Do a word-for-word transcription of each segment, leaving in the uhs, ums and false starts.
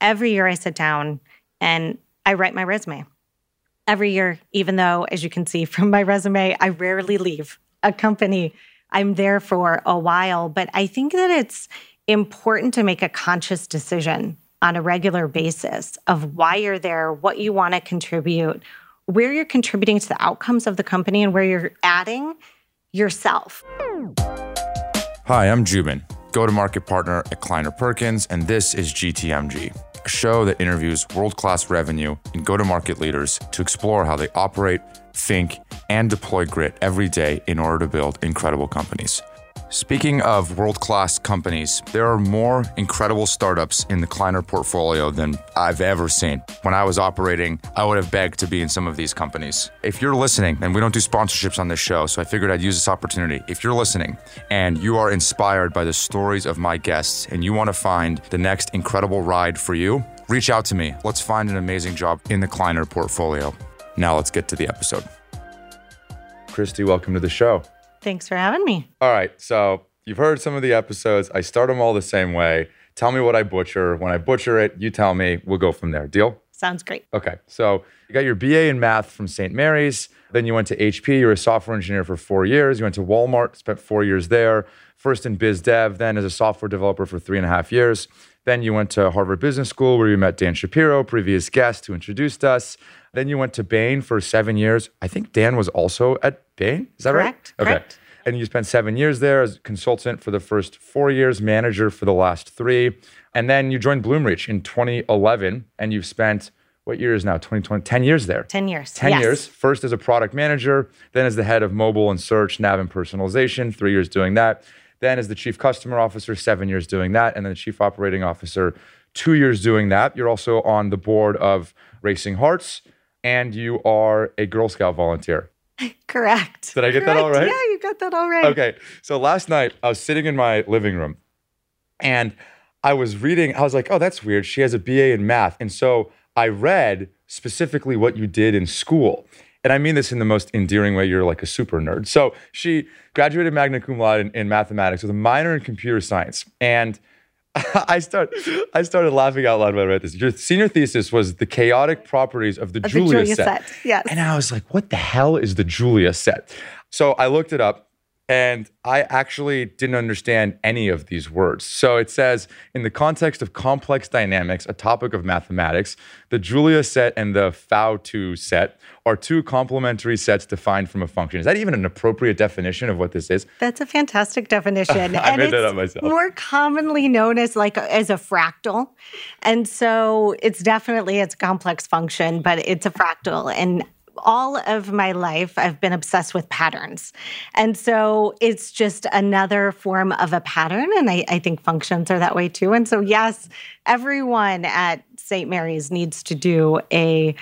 every year I sit down and I write my resume. Every year, even though, as you can see from my resume, I rarely leave a company. I'm there for a while, but I think that it's important to make a conscious decision on a regular basis of why you're there, what you want to contribute, where you're contributing to the outcomes of the company, and where you're adding yourself. Hi, I'm Jubin, go-to-market partner at Kleiner Perkins, and this is G T M G, a show that interviews world-class revenue and go-to-market leaders to explore how they operate, think, and deploy grit every day in order to build incredible companies. Speaking of world-class companies, there are more incredible startups in the Kleiner portfolio than I've ever seen. When I was operating, I would have begged to be in some of these companies. If you're listening, and we don't do sponsorships on this show, so I figured I'd use this opportunity. If you're listening and you are inspired by the stories of my guests and you want to find the next incredible ride for you, reach out to me. Let's find an amazing job in the Kleiner portfolio. Now let's get to the episode. Christy, welcome to the show. Thanks for having me. All right. So you've heard some of the episodes. I start them all the same way. Tell me what I butcher. When I butcher it, you tell me. We'll go from there. Deal? Sounds great. Okay. So you got your B A in math from Saint Mary's. Then you went to H P. You were a software engineer for four years. You went to Walmart, spent four years there, first in biz dev, then as a software developer for three and a half years. Then you went to Harvard Business School where you met Dan Shapiro, previous guest who introduced us. Then you went to Bain for seven years. I think Dan was also at Bain. Is that correct? Right? Okay. Correct. And you spent seven years there as consultant for the first four years, manager for the last three. And then you joined Bloomreach in twenty eleven. And you've spent, what year is now? twenty twenty, ten years there. ten years. ten yes. years. First as a product manager, then as the head of mobile and search, nav and personalization, three years doing that. Then as the chief customer officer, seven years doing that. And then the chief operating officer, two years doing that. You're also on the board of Racing Hearts. And you are a Girl Scout volunteer. Correct. Did I get Correct. that all right? Yeah, you got that all right. Okay. So last night, I was sitting in my living room and I was reading. I was like, oh, that's weird. She has a B A in math. And so I read specifically what you did in school. And I mean this in the most endearing way. You're like a super nerd. So she graduated magna cum laude in, in mathematics with a minor in computer science. And I start. I started laughing out loud when I read this. Your senior thesis was the chaotic properties of the, of Julia, the Julia set. set. Yes. And I was like, what the hell is the Julia set? So I looked it up and I actually didn't understand any of these words. So it says, in the context of complex dynamics, a topic of mathematics, the Julia set and the Fatou set are two complementary sets defined from a function. Is that even an appropriate definition of what this is? That's a fantastic definition. I and made that up myself. More commonly known as like a, as a fractal. And so it's definitely, it's a complex function, but it's a fractal. And all of my life, I've been obsessed with patterns. And so it's just another form of a pattern. And I, I think functions are that way too. And so yes, everyone at Saint Mary's needs to do a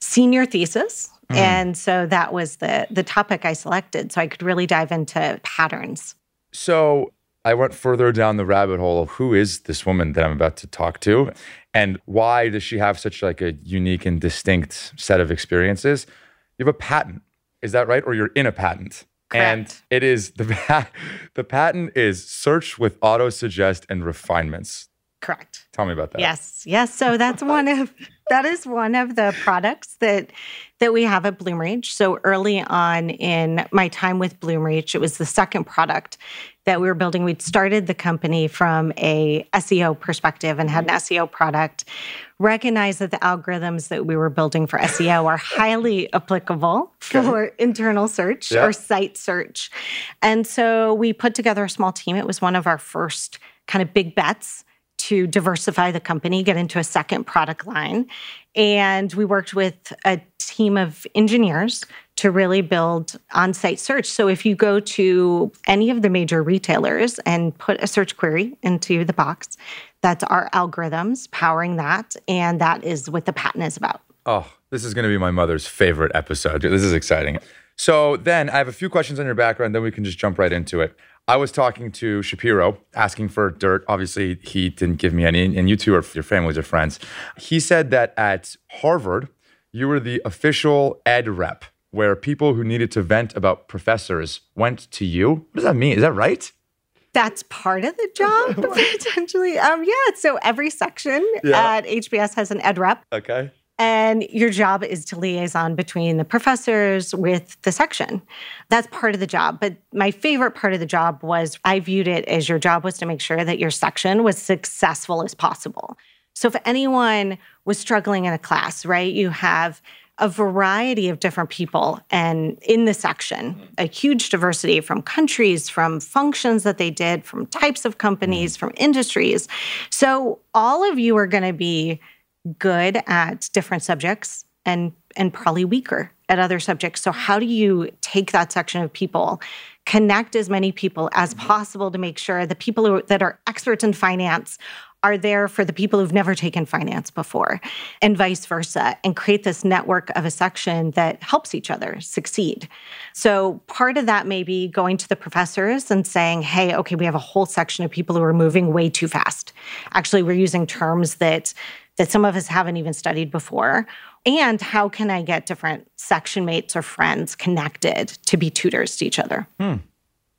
senior thesis. Mm. And so that was the, the topic I selected. So I could really dive into patterns. So I went further down the rabbit hole of who is this woman that I'm about to talk to and why does she have such like a unique and distinct set of experiences? You have a patent. Is that right? Or you're in a patent. Correct. And it is the, the patent is search with auto suggest and refinements. Correct. Tell me about that. Yes. Yes. So that's one of that is one of the products that that we have at Bloomreach. So early on in my time with Bloomreach, it was the second product that we were building. We'd started the company from a S E O perspective and had an S E O product, recognized that the algorithms that we were building for S E O are highly applicable for internal search yeah. or site search. And so we put together a small team. It was one of our first kind of big bets to diversify the company, get into a second product line. And we worked with a team of engineers to really build on-site search. So if you go to any of the major retailers and put a search query into the box, that's our algorithms powering that. And that is what the patent is about. Oh, this is going to be my mother's favorite episode. This is exciting. So then I have a few questions on your background, then we can just jump right into it. I was talking to Shapiro, asking for dirt. Obviously, he didn't give me any, and you two are your families or friends. He said that at Harvard, you were the official ed rep, where people who needed to vent about professors went to you. What does that mean? Is that right? That's part of the job, potentially. Um, yeah, so every section yeah. at H B S has an ed rep. Okay. And your job is to liaison between the professors with the section. That's part of the job. But my favorite part of the job was I viewed it as your job was to make sure that your section was successful as possible. So if anyone was struggling in a class, right, you have a variety of different people and in the section, a huge diversity from countries, from functions that they did, from types of companies, from industries. So all of you are going to be good at different subjects and and probably weaker at other subjects. So how do you take that section of people, connect as many people as possible to make sure the people who, that are experts in finance are there for the people who've never taken finance before, and vice versa, and create this network of a section that helps each other succeed. So part of that may be going to the professors and saying, hey, okay, we have a whole section of people who are moving way too fast. Actually, we're using terms that, that some of us haven't even studied before. And how can I get different section mates or friends connected to be tutors to each other? Hmm.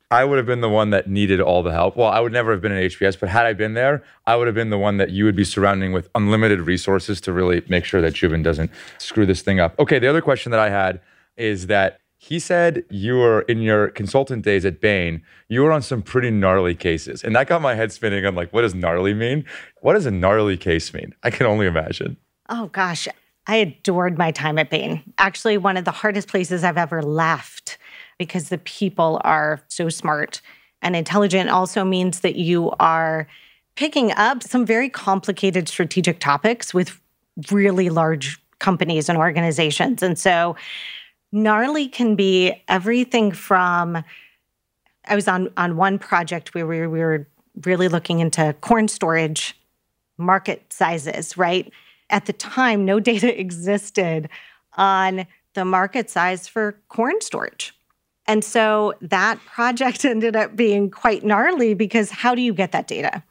I would have been the one that needed all the help. Well, I would never have been at H B S, but had I been there, I would have been the one that you would be surrounding with unlimited resources to really make sure that Jubin doesn't screw this thing up. Okay, the other question that I had is that he said you were, in your consultant days at Bain, you were on some pretty gnarly cases. And that got my head spinning. I'm like, what does gnarly mean? What does a gnarly case mean? I can only imagine. Oh, gosh. I adored my time at Bain. Actually, one of the hardest places I've ever left, because the people are so smart and intelligent. Also means that you are picking up some very complicated strategic topics with really large companies and organizations. And so gnarly can be everything from, I was on, on one project where we, we were really looking into corn storage market sizes, right? At the time, no data existed on the market size for corn storage. And so that project ended up being quite gnarly because how do you get that data?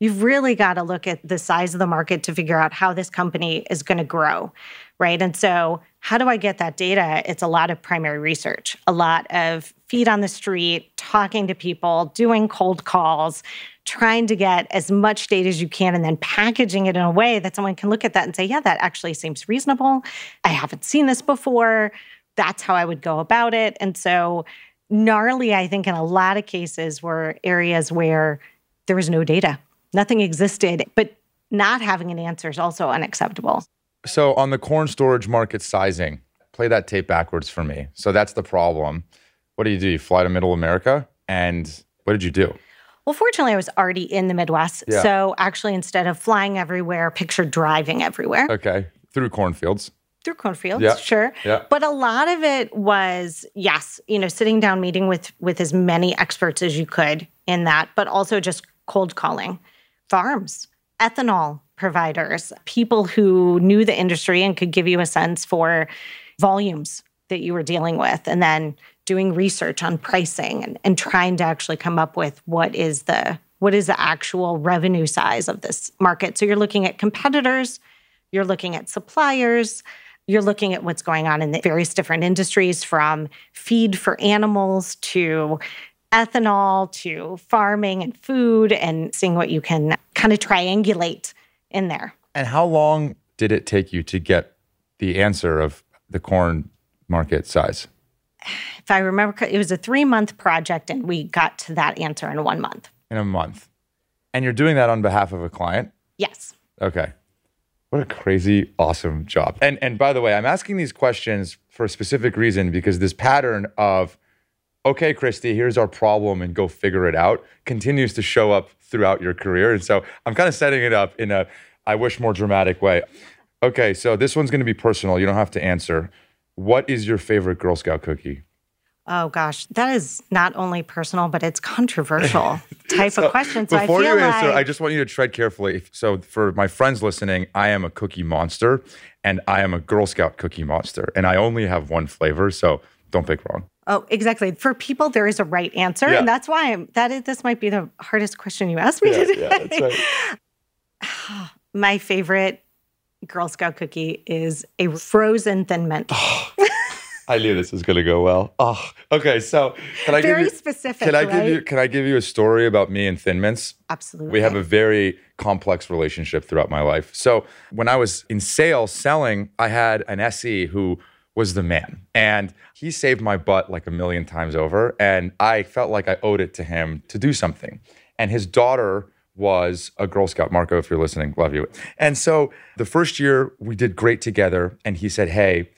You've really got to look at the size of the market to figure out how this company is going to grow, right? And so how do I get that data? It's a lot of primary research, a lot of feet on the street, talking to people, doing cold calls, trying to get as much data as you can and then packaging it in a way that someone can look at that and say, yeah, that actually seems reasonable. I haven't seen this before. That's how I would go about it. And so gnarly, I think, in a lot of cases were areas where there was no data. Nothing existed, but not having an answer is also unacceptable. So on the corn storage market sizing, play that tape backwards for me. So that's the problem. What do you do? You fly to Middle America? And what did you do? Well, fortunately, I was already in the Midwest. Yeah. So actually, instead of flying everywhere, picture driving everywhere. Okay. Through cornfields. Through cornfields, yeah, sure. Yeah. But a lot of it was, yes, you know, sitting down, meeting with with as many experts as you could in that, but also just cold calling farms, ethanol providers, people who knew the industry and could give you a sense for volumes that you were dealing with, and then doing research on pricing and, and trying to actually come up with what is the what is the actual revenue size of this market. So you're looking at competitors, you're looking at suppliers, you're looking at what's going on in the various different industries, from feed for animals to ethanol to farming and food, and seeing what you can kind of triangulate in there. And how long did it take you to get the answer of the corn market size? If I remember, it was a three-month project, and we got to that answer in one month. In a month. And you're doing that on behalf of a client? Yes. Okay. What a crazy, awesome job. And and by the way, I'm asking these questions for a specific reason, because this pattern of, okay, Christy, here's our problem and go figure it out, continues to show up throughout your career. And so I'm kind of setting it up in a, I wish, more dramatic way. Okay, so this one's going to be personal. You don't have to answer. What is your favorite Girl Scout cookie? Oh, gosh. That is not only personal, but it's controversial type so of question. So before I feel you answer, like... I just want you to tread carefully. So for my friends listening, I am a cookie monster, and I am a Girl Scout cookie monster. And I only have one flavor, so don't pick wrong. Oh, exactly. For people, there is a right answer. Yeah. And that's why I'm, that is, this might be the hardest question you asked me yeah, today. Yeah, that's right. My favorite Girl Scout cookie is a frozen Thin Mint. I knew this was going to go well. Oh, okay. So can I very give you, specific? Can I right? give you? Can I give you a story about me and Thin Mints? Absolutely. We have a very complex relationship throughout my life. So when I was in sales selling, I had an S E who was the man, and he saved my butt like a million times over. And I felt like I owed it to him to do something. And his daughter was a Girl Scout. Marco, if you're listening, love you. And so the first year we did great together, and he said, "Hey,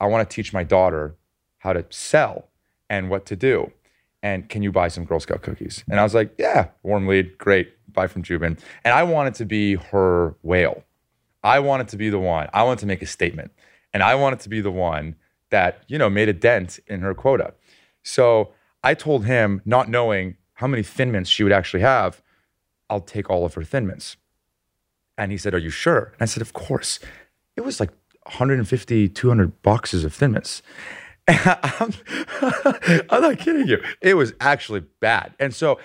I want to teach my daughter how to sell and what to do. And can you buy some Girl Scout cookies?" And I was like, yeah, warm lead, great, buy from Jubin. And I wanted to be her whale. I wanted to be the one. I wanted to make a statement. And I wanted to be the one that, you know, made a dent in her quota. So I told him, not knowing how many Thin Mints she would actually have, "I'll take all of her Thin Mints." And he said, "Are you sure?" And I said, "Of course." It was like one hundred fifty, two hundred boxes of Thin Mints. I'm, I'm not kidding you. It was actually bad. And so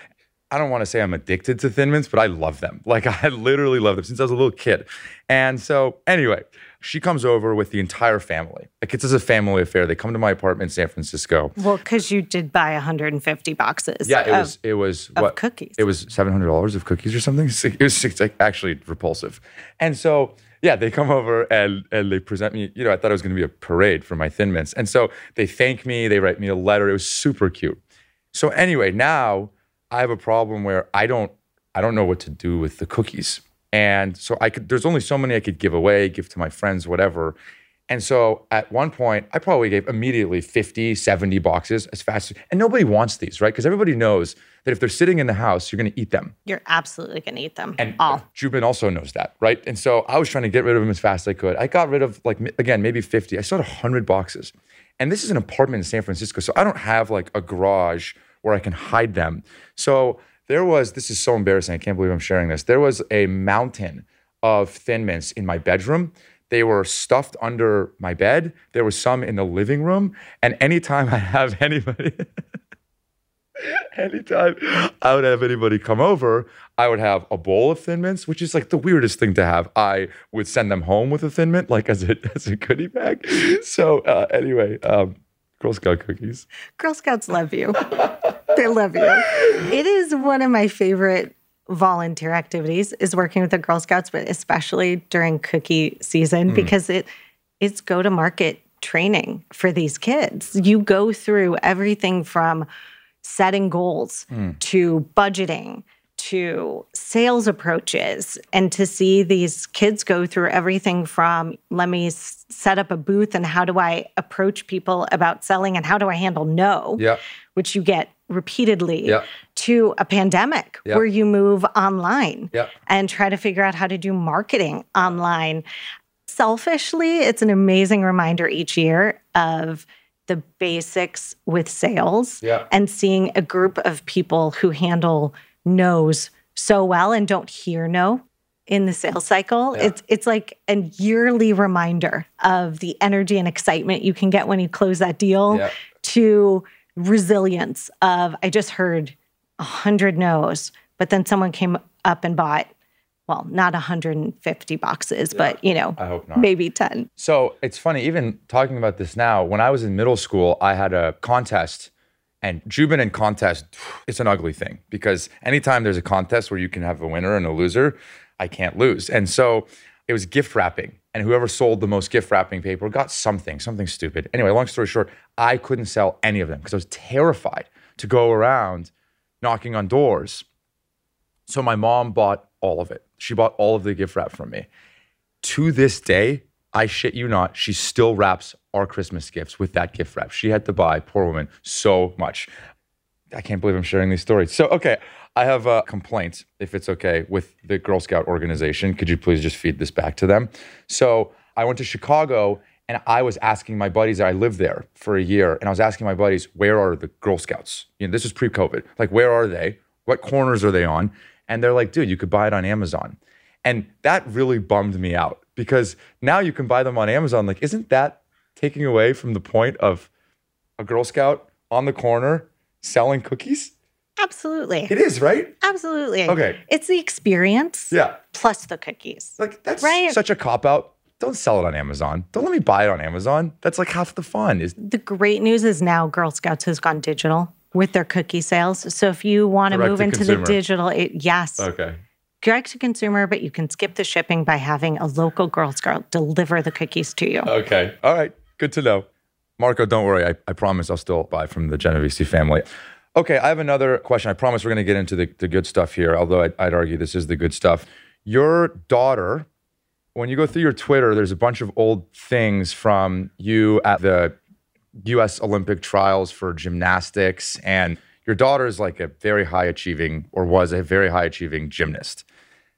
I don't want to say I'm addicted to Thin Mints, but I love them. Like, I literally love them since I was a little kid. And so anyway, she comes over with the entire family. Like, it's just a family affair. They come to my apartment in San Francisco. Well, because you did buy one hundred fifty boxes. Yeah, it of, was it was of what cookies. It was seven hundred dollars of cookies or something. It was like actually repulsive. And so yeah, they come over and, and they present me. You know, I thought it was going to be a parade for my Thin Mints. And so they thank me. They write me a letter. It was super cute. So anyway, now I have a problem where I don't I don't know what to do with the cookies. And so I could. There's only so many I could give away, give to my friends, whatever. And so at one point, I probably gave immediately fifty, seventy boxes as fast as, and nobody wants these, right? Because everybody knows that if they're sitting in the house, you're going to eat them. You're absolutely going to eat them. And all. Jubin also knows that, right? And so I was trying to get rid of them as fast as I could. I got rid of, like, again, maybe fifty. I still had one hundred boxes. And this is an apartment in San Francisco, so I don't have like a garage where I can hide them. So there was, this is so embarrassing, I can't believe I'm sharing this. There was a mountain of Thin Mints in my bedroom. They were stuffed under my bed. There was some in the living room. And anytime I have anybody, anytime I would have anybody come over, I would have a bowl of Thin Mints, which is like the weirdest thing to have. I would send them home with a Thin Mint, like as a, as a goodie bag. So uh, anyway, um, Girl Scout cookies. Girl Scouts love you. They love you. It is one of my favorite volunteer activities is working with the Girl Scouts, but especially during cookie season, mm. because it it's go-to-market training for these kids. You go through everything from setting goals mm. to budgeting to sales approaches, and to see these kids go through everything from, let me s- set up a booth and how do I approach people about selling and how do I handle no, yeah. which you get repeatedly, yeah. to a pandemic yeah. where you move online yeah. and try to figure out how to do marketing online. Selfishly, it's an amazing reminder each year of the basics with sales yeah. and seeing a group of people who handle knows so well and don't hear no in the sales cycle. Yeah. It's it's like a yearly reminder of the energy and excitement you can get when you close that deal yeah. to resilience of, I just heard a hundred no's, but then someone came up and bought, well, not one hundred fifty boxes, yeah. but you know, I hope not. Maybe ten. So it's funny, even talking about this now, when I was in middle school, I had a contest. And Jubin and contest, it's an ugly thing because anytime there's a contest where you can have a winner and a loser, I can't lose. And so it was gift wrapping. And whoever sold the most gift wrapping paper got something, something stupid. Anyway, long story short, I couldn't sell any of them because I was terrified to go around knocking on doors. So my mom bought all of it. She bought all of the gift wrap from me. To this day, I shit you not, she still wraps our Christmas gifts with that gift wrap. She had to buy, poor woman, so much. I can't believe I'm sharing these stories. So, okay, I have a complaint, if it's okay, with the Girl Scout organization. Could you please just feed this back to them? So I went to Chicago, and I was asking my buddies, I lived there for a year, and I was asking my buddies, where are the Girl Scouts? You know, this was pre-COVID. Like, where are they? What corners are they on? And they're like, dude, you could buy it on Amazon. And that really bummed me out because now you can buy them on Amazon. Like, isn't that taking away from the point of a Girl Scout on the corner selling cookies? Absolutely. It is, right? Absolutely. Okay. It's the experience yeah. plus the cookies. Like, that's right? Such a cop-out. Don't sell it on Amazon. Don't let me buy it on Amazon. That's like half the fun. Is the great news is now Girl Scouts has gone digital with their cookie sales. So if you want to move into the digital, it, yes. Okay. Direct to consumer, but you can skip the shipping by having a local Girl Scout deliver the cookies to you. Okay. All right. Good to know. Marco, don't worry. I, I promise I'll still buy from the Genovese family. Okay. I have another question. I promise we're going to get into the, the good stuff here, although I, I'd argue this is the good stuff. Your daughter... When you go through your Twitter, there's a bunch of old things from you at the U S Olympic trials for gymnastics. And your daughter is like a very high achieving, or was a very high achieving gymnast.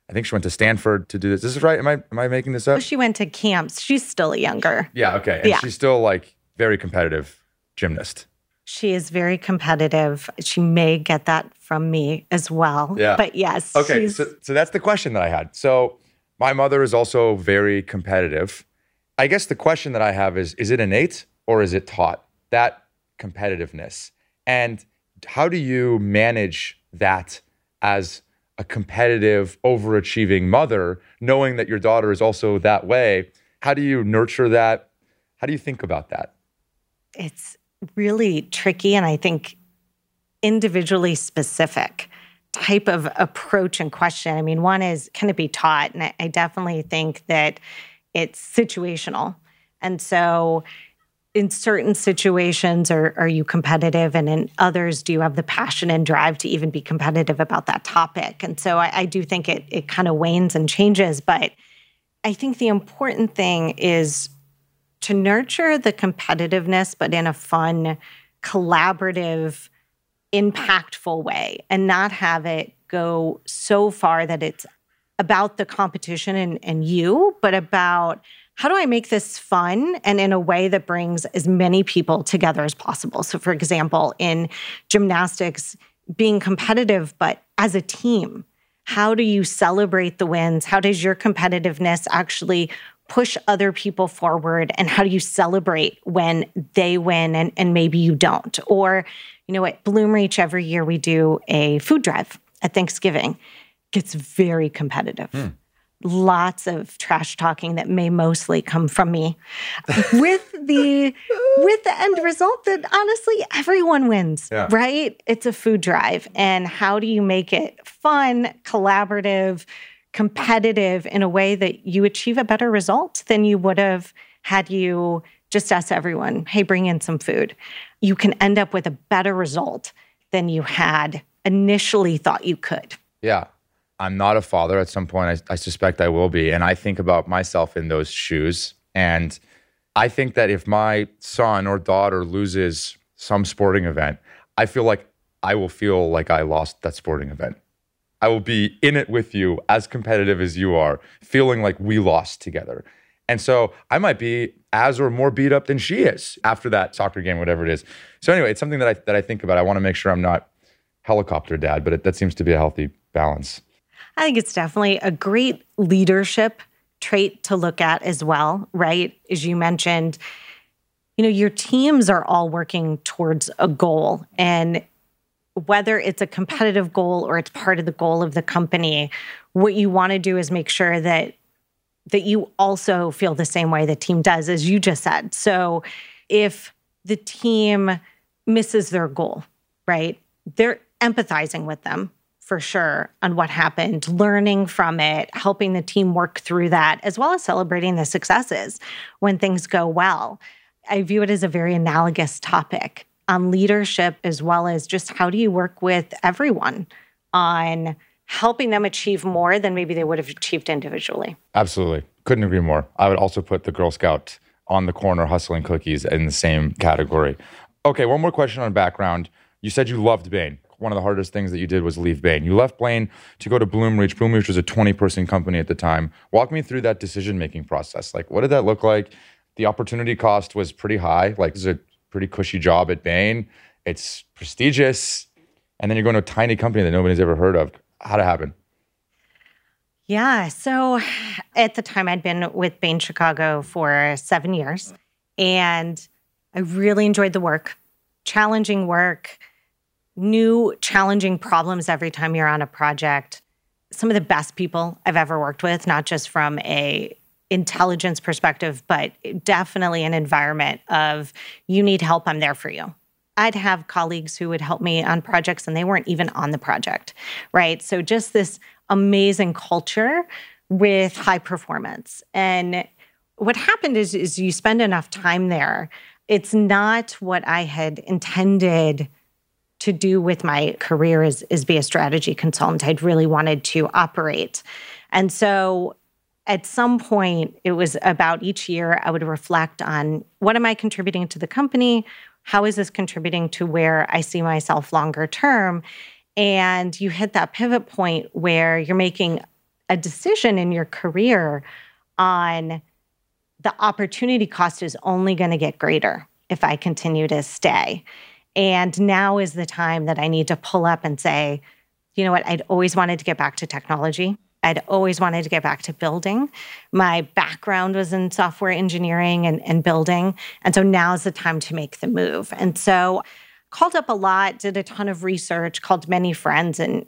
I think she went to Stanford to do this. Is this right? Am I am I making this up? Well, she went to camps. She's still younger. Yeah, okay. And yeah. She's still like very competitive gymnast. She is very competitive. She may get that from me as well. Yeah. But yes. Okay, so, so that's the question that I had. So... My mother is also very competitive. I guess the question that I have is, is it innate or is it taught, that competitiveness? And how do you manage that as a competitive, overachieving mother, knowing that your daughter is also that way? How do you nurture that? How do you think about that? It's really tricky, and I think individually specific type of approach and question. I mean, one is, can it be taught? And I definitely think that it's situational. And so in certain situations, are, are you competitive? And in others, do you have the passion and drive to even be competitive about that topic? And so I, I do think it, it kind of wanes and changes. But I think the important thing is to nurture the competitiveness, but in a fun, collaborative, impactful way, and not have it go so far that it's about the competition and, and you, but about how do I make this fun and in a way that brings as many people together as possible. So for example, in gymnastics, being competitive, but as a team, how do you celebrate the wins? How does your competitiveness actually push other people forward? And how do you celebrate when they win and, and maybe you don't? Or, you know, at Bloomreach every year we do a food drive at Thanksgiving. It gets very competitive. Mm. Lots of trash talking that may mostly come from me with the with the end result that honestly everyone wins, yeah. right? It's a food drive. And how do you make it fun, collaborative, competitive in a way that you achieve a better result than you would have had you just ask everyone, hey, bring in some food. You can end up with a better result than you had initially thought you could. Yeah. I'm not a father. At some point, I, I suspect I will be. And I think about myself in those shoes. And I think that if my son or daughter loses some sporting event, I feel like I will feel like I lost that sporting event. I will be in it with you, as competitive as you are, feeling like we lost together. And so I might be as or more beat up than she is after that soccer game, whatever it is. So anyway, it's something that I that I think about. I want to make sure I'm not helicopter dad, but it, that seems to be a healthy balance. I think it's definitely a great leadership trait to look at as well, right? As you mentioned, you know, your teams are all working towards a goal. And whether it's a competitive goal or it's part of the goal of the company, what you want to do is make sure that that you also feel the same way the team does, as you just said. So if the team misses their goal, right, they're empathizing with them for sure on what happened, learning from it, helping the team work through that, as well as celebrating the successes when things go well. I view it as a very analogous topic on leadership, as well as just how do you work with everyone on helping them achieve more than maybe they would have achieved individually. Absolutely. Couldn't agree more. I would also put the Girl Scout on the corner hustling cookies in the same category. Okay, one more question on background. You said you loved Bain. One of the hardest things that you did was leave Bain. You left Bain to go to Bloomreach. Bloomreach was a twenty-person company at the time. Walk me through that decision-making process. Like, what did that look like? The opportunity cost was pretty high. Like, this is a pretty cushy job at Bain. It's prestigious. And then you're going to a tiny company that nobody's ever heard of. How'd it happen? Yeah. So at the time, I'd been with Bain Chicago for seven years. And I really enjoyed the work. Challenging work, new challenging problems every time you're on a project. Some of the best people I've ever worked with, not just from a intelligence perspective, but definitely an environment of, you need help, I'm there for you. I'd have colleagues who would help me on projects and they weren't even on the project, right? So just this amazing culture with high performance. And what happened is, is you spend enough time there. It's not what I had intended to do with my career is, is be a strategy consultant. I'd really wanted to operate. And so at some point, it was about each year, I would reflect on, what am I contributing to the company? How is this contributing to where I see myself longer term? And you hit that pivot point where you're making a decision in your career on the opportunity cost is only going to get greater if I continue to stay. And now is the time that I need to pull up and say, you know what, I'd always wanted to get back to technology. I'd always wanted to get back to building. My background was in software engineering and, and building. And so now's the time to make the move. And so called up a lot, did a ton of research, called many friends in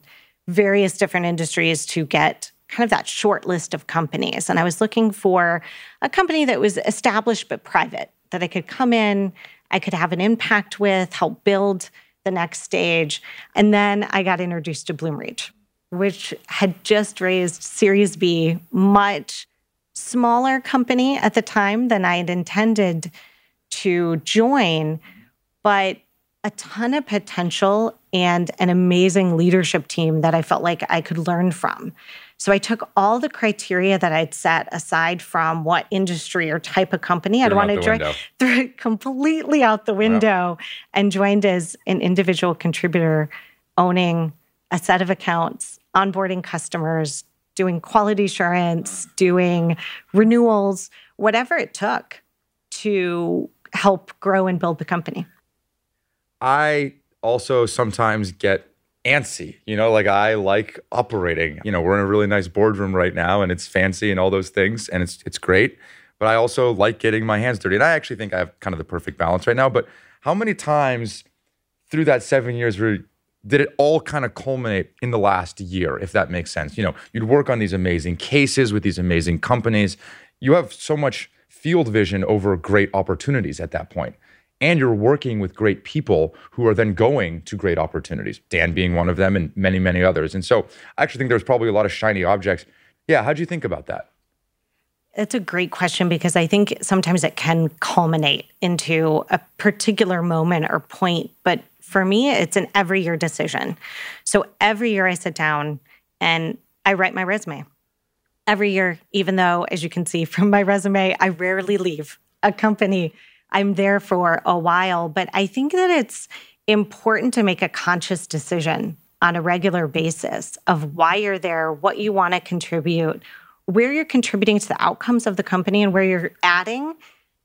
various different industries to get kind of that short list of companies. And I was looking for a company that was established but private, that I could come in, I could have an impact with, help build the next stage. And then I got introduced to Bloomreach, which had just raised Series B, much smaller company at the time than I had intended to join, but a ton of potential and an amazing leadership team that I felt like I could learn from. So I took all the criteria that I'd set aside from what industry or type of company I'd want to join, threw it completely out the window, wow, and joined as an individual contributor, owning a set of accounts, onboarding customers, doing quality assurance, doing renewals, whatever it took to help grow and build the company. I also sometimes get antsy, you know, like I like operating. You know, we're in a really nice boardroom right now and it's fancy and all those things and it's it's great, but I also like getting my hands dirty. And I actually think I have kind of the perfect balance right now, but how many times through that seven years where did it all kind of culminate in the last year, if that makes sense? You know, you'd work on these amazing cases with these amazing companies. You have so much field vision over great opportunities at that point. And you're working with great people who are then going to great opportunities, Dan being one of them and many, many others. And so I actually think there's probably a lot of shiny objects. Yeah, how'd you think about that? That's a great question because I think sometimes it can culminate into a particular moment or point, but for me, it's an every year decision. So every year I sit down and I write my resume. Every year, even though, as you can see from my resume, I rarely leave a company. I'm there for a while, but I think that it's important to make a conscious decision on a regular basis of why you're there, what you want to contribute, where you're contributing to the outcomes of the company and where you're adding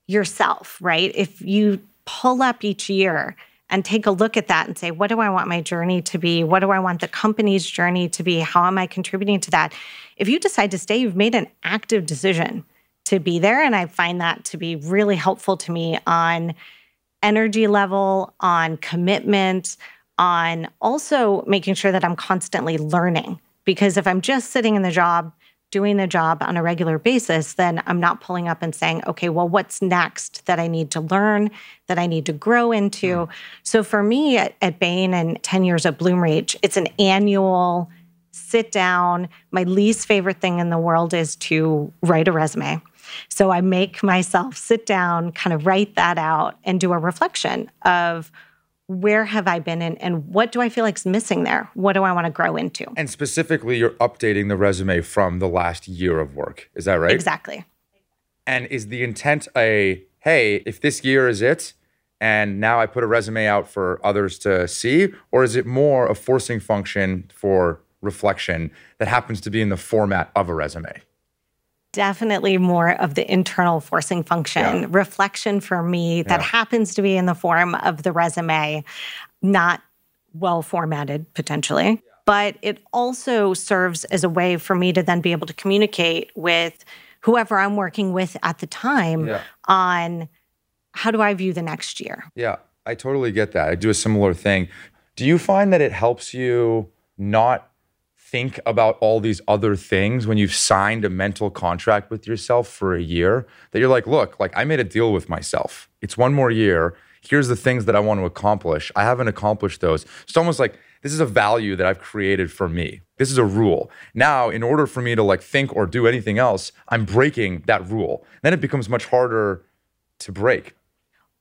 yourself, right? If you pull up each year and take a look at that and say, what do I want my journey to be? What do I want the company's journey to be? How am I contributing to that? If you decide to stay, you've made an active decision to be there. And I find that to be really helpful to me on energy level, on commitment, on also making sure that I'm constantly learning. Because if I'm just sitting in the job, doing the job on a regular basis, then I'm not pulling up and saying, okay, well, what's next that I need to learn, that I need to grow into? Mm-hmm. So for me at, at Bain and ten years at Bloomreach, it's an annual sit down. My least favorite thing in the world is to write a resume. So I make myself sit down, kind of write that out and do a reflection of where have I been and, and what do I feel like is missing there? What do I want to grow into? And specifically, you're updating the resume from the last year of work. Is that right? Exactly. And is the intent a, hey, if this year is it, and now I put a resume out for others to see, or is it more a forcing function for reflection that happens to be in the format of a resume? Definitely more of the internal forcing function, yeah. reflection for me that yeah. happens to be in the form of the resume, not well formatted potentially, yeah. but it also serves as a way for me to then be able to communicate with whoever I'm working with at the time yeah. on how do I view the next year? Yeah, I totally get that. I do a similar thing. Do you find that it helps you not think about all these other things when you've signed a mental contract with yourself for a year that you're like, look, like I made a deal with myself. It's one more year. Here's the things that I want to accomplish. I haven't accomplished those. It's almost like this is a value that I've created for me. This is a rule. Now, in order for me to like think or do anything else, I'm breaking that rule. Then it becomes much harder to break.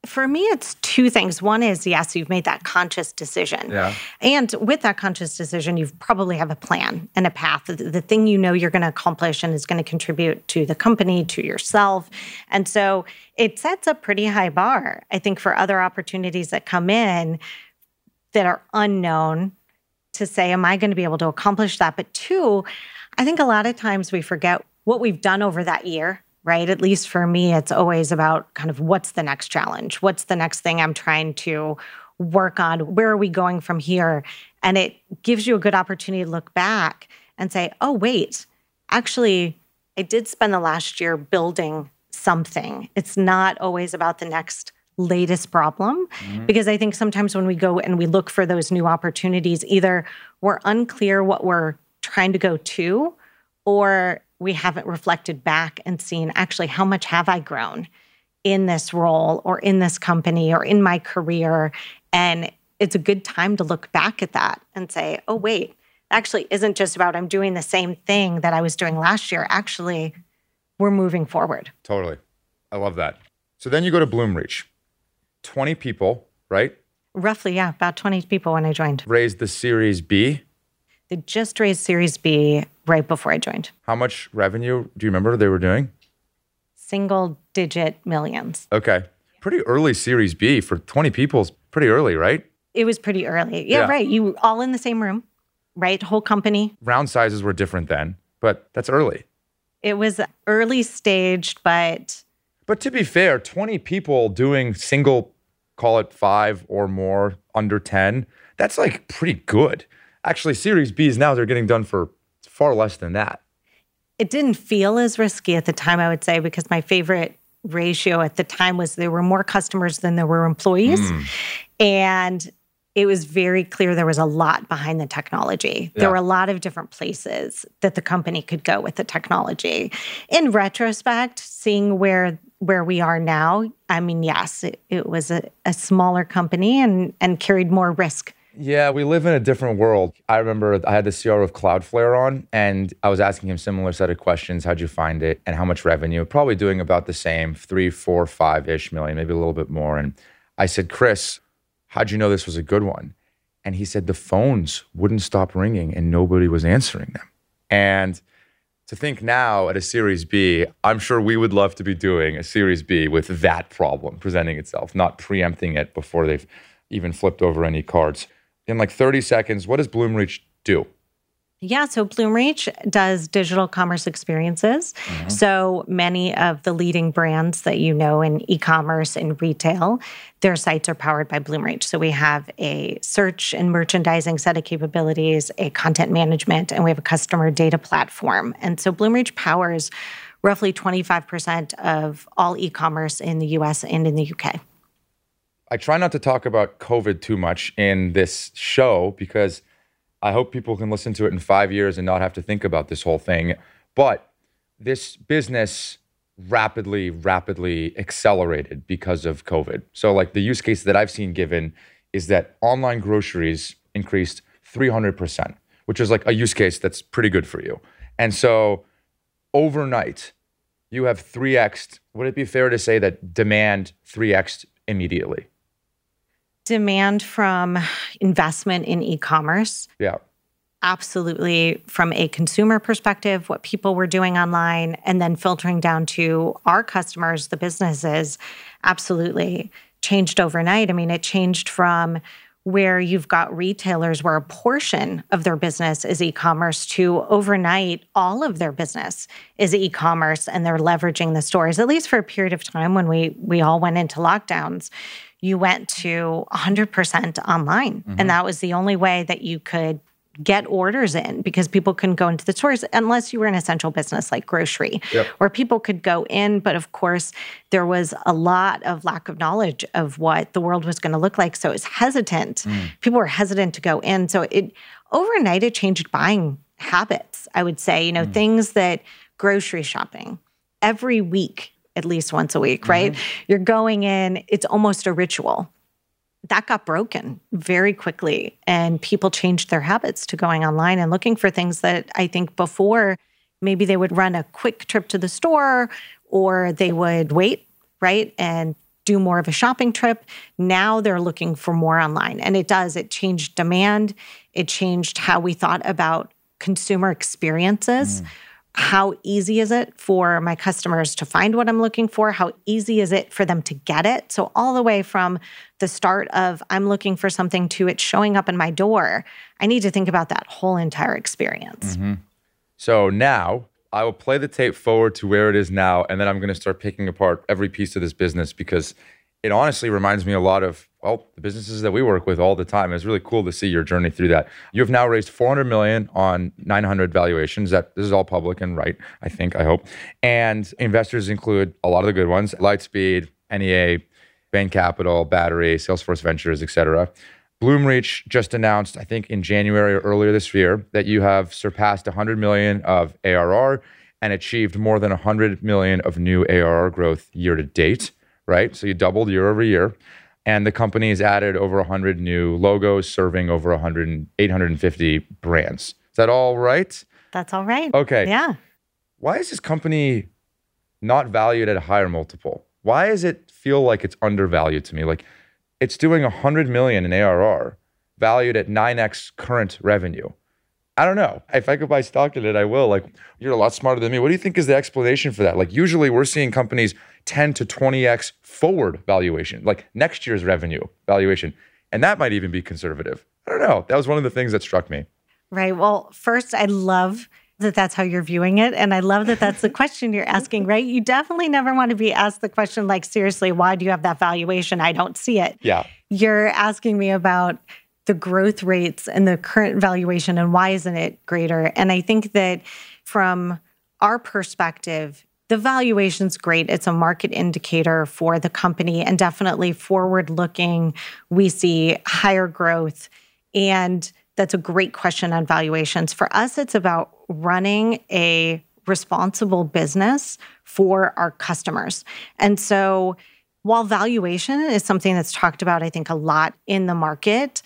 For me, it's two things. One is, yes, you've made that conscious decision. Yeah. And with that conscious decision, you probably have a plan and a path, the, the thing you know you're going to accomplish and is going to contribute to the company, to yourself. And so it sets a pretty high bar, I think, for other opportunities that come in that are unknown to say, am I going to be able to accomplish that? But two, I think a lot of times we forget what we've done over that year. Right? At least for me, it's always about kind of what's the next challenge? What's the next thing I'm trying to work on? Where are we going from here? And it gives you a good opportunity to look back and say, oh, wait, actually, I did spend the last year building something. It's not always about the next latest problem, mm-hmm. because I think sometimes when we go and we look for those new opportunities, either we're unclear what we're trying to go to, or we haven't reflected back and seen, actually, how much have I grown in this role or in this company or in my career? And it's a good time to look back at that and say, oh, wait, actually isn't just about I'm doing the same thing that I was doing last year. Actually, we're moving forward. Totally. I love that. So then you go to Bloomreach. twenty people, right? Roughly, yeah, about twenty people when I joined. Raised the Series B. They just raised Series B right before I joined. How much revenue do you remember they were doing? Single digit millions. Okay. Pretty early Series B for twenty people is pretty early, right? It was pretty early. Yeah, yeah, right. You were all in the same room, right? Whole company. Round sizes were different then, but that's early. It was early staged, but... But to be fair, twenty people doing single, call it five or more, under ten, that's like pretty good. Actually, Series Bs now, they're getting done for far less than that. It didn't feel as risky at the time, I would say, because my favorite ratio at the time was there were more customers than there were employees. Mm. And it was very clear there was a lot behind the technology. Yeah. There were a lot of different places that the company could go with the technology. In retrospect, seeing where where we are now, I mean, yes, it, it was a, a smaller company and and carried more risk. Yeah, we live in a different world. I remember I had the C R O of Cloudflare on, and I was asking him similar set of questions. How'd you find it? And how much revenue? Probably doing about the same, three, four, five-ish million, maybe a little bit more. And I said, Chris, how'd you know this was a good one? And he said, the phones wouldn't stop ringing and nobody was answering them. And to think now at a Series B, I'm sure we would love to be doing a Series B with that problem presenting itself, not preempting it before they've even flipped over any cards. In like thirty seconds, what does Bloomreach do? Yeah, so Bloomreach does digital commerce experiences. Mm-hmm. So many of the leading brands that you know in e-commerce and retail, their sites are powered by Bloomreach. So we have a search and merchandising set of capabilities, a content management, and we have a customer data platform. And so Bloomreach powers roughly twenty-five percent of all e-commerce in the U S and in the U K. I try not to talk about COVID too much in this show because I hope people can listen to it in five years and not have to think about this whole thing. But this business rapidly, rapidly accelerated because of COVID. So like the use case that I've seen given is that online groceries increased three hundred percent, which is like a use case that's pretty good for you. And so overnight, you have three X'd. Would it be fair to say that demand three X'd immediately? Demand from investment in e-commerce. Yeah. Absolutely, from a consumer perspective, what people were doing online, and then filtering down to our customers, the businesses, absolutely changed overnight. I mean, it changed from where you've got retailers where a portion of their business is e-commerce to overnight, all of their business is e-commerce, and they're leveraging the stores, at least for a period of time when we we all went into lockdowns. You went to one hundred percent online. Mm-hmm. And that was the only way that you could get orders in because people couldn't go into the stores unless you were an essential business like grocery, yep, where people could go in. But of course, there was a lot of lack of knowledge of what the world was going to look like. So it was hesitant. Mm. People were hesitant to go in. So it overnight, it changed buying habits, I would say, you know, mm. things that grocery shopping every week, at least once a week, mm-hmm. right? You're going in, it's almost a ritual. That got broken very quickly, and people changed their habits to going online and looking for things that I think before maybe they would run a quick trip to the store or they would wait, right? And do more of a shopping trip. Now they're looking for more online. And it does, it changed demand. It changed how we thought about consumer experiences. Mm. How easy is it for my customers to find what I'm looking for? How easy is it for them to get it? So all the way from the start of I'm looking for something to it showing up in my door, I need to think about that whole entire experience. Mm-hmm. So now I will play the tape forward to where it is now, and then I'm going to start picking apart every piece of this business because it honestly reminds me a lot of, well, the businesses that we work with all the time. It's really cool to see your journey through that. You have now raised four hundred million dollars on nine hundred valuations. That this is all public and right, I think, I hope. And investors include a lot of the good ones, Lightspeed, N E A, Bain Capital, Battery, Salesforce Ventures, et cetera. Bloomreach just announced, I think in January or earlier this year, that you have surpassed one hundred million dollars of A R R and achieved more than one hundred million dollars of new A R R growth year to date, right? So you doubled year over year. And the company has added over one hundred new logos, serving over eight hundred fifty brands. Is that all right? That's all right. Okay. Yeah. Why is this company not valued at a higher multiple? Why does it feel like it's undervalued to me? Like, it's doing one hundred million in A R R, valued at nine x current revenue. I don't know. If I could buy stock in it, I will. Like, you're a lot smarter than me. What do you think is the explanation for that? Like, usually we're seeing companies ten to twenty x forward valuation, like next year's revenue valuation. And that might even be conservative. I don't know. That was one of the things that struck me. Right. Well, first, I love that that's how you're viewing it. And I love that that's the question you're asking, right? You definitely never want to be asked the question like, seriously, why do you have that valuation? I don't see it. Yeah. You're asking me about the growth rates and the current valuation and why isn't it greater? And I think that from our perspective, the valuation's great. It's a market indicator for the company and definitely forward-looking. We see higher growth. And that's a great question on valuations. For us, it's about running a responsible business for our customers. And so while valuation is something that's talked about, I think, a lot in the market,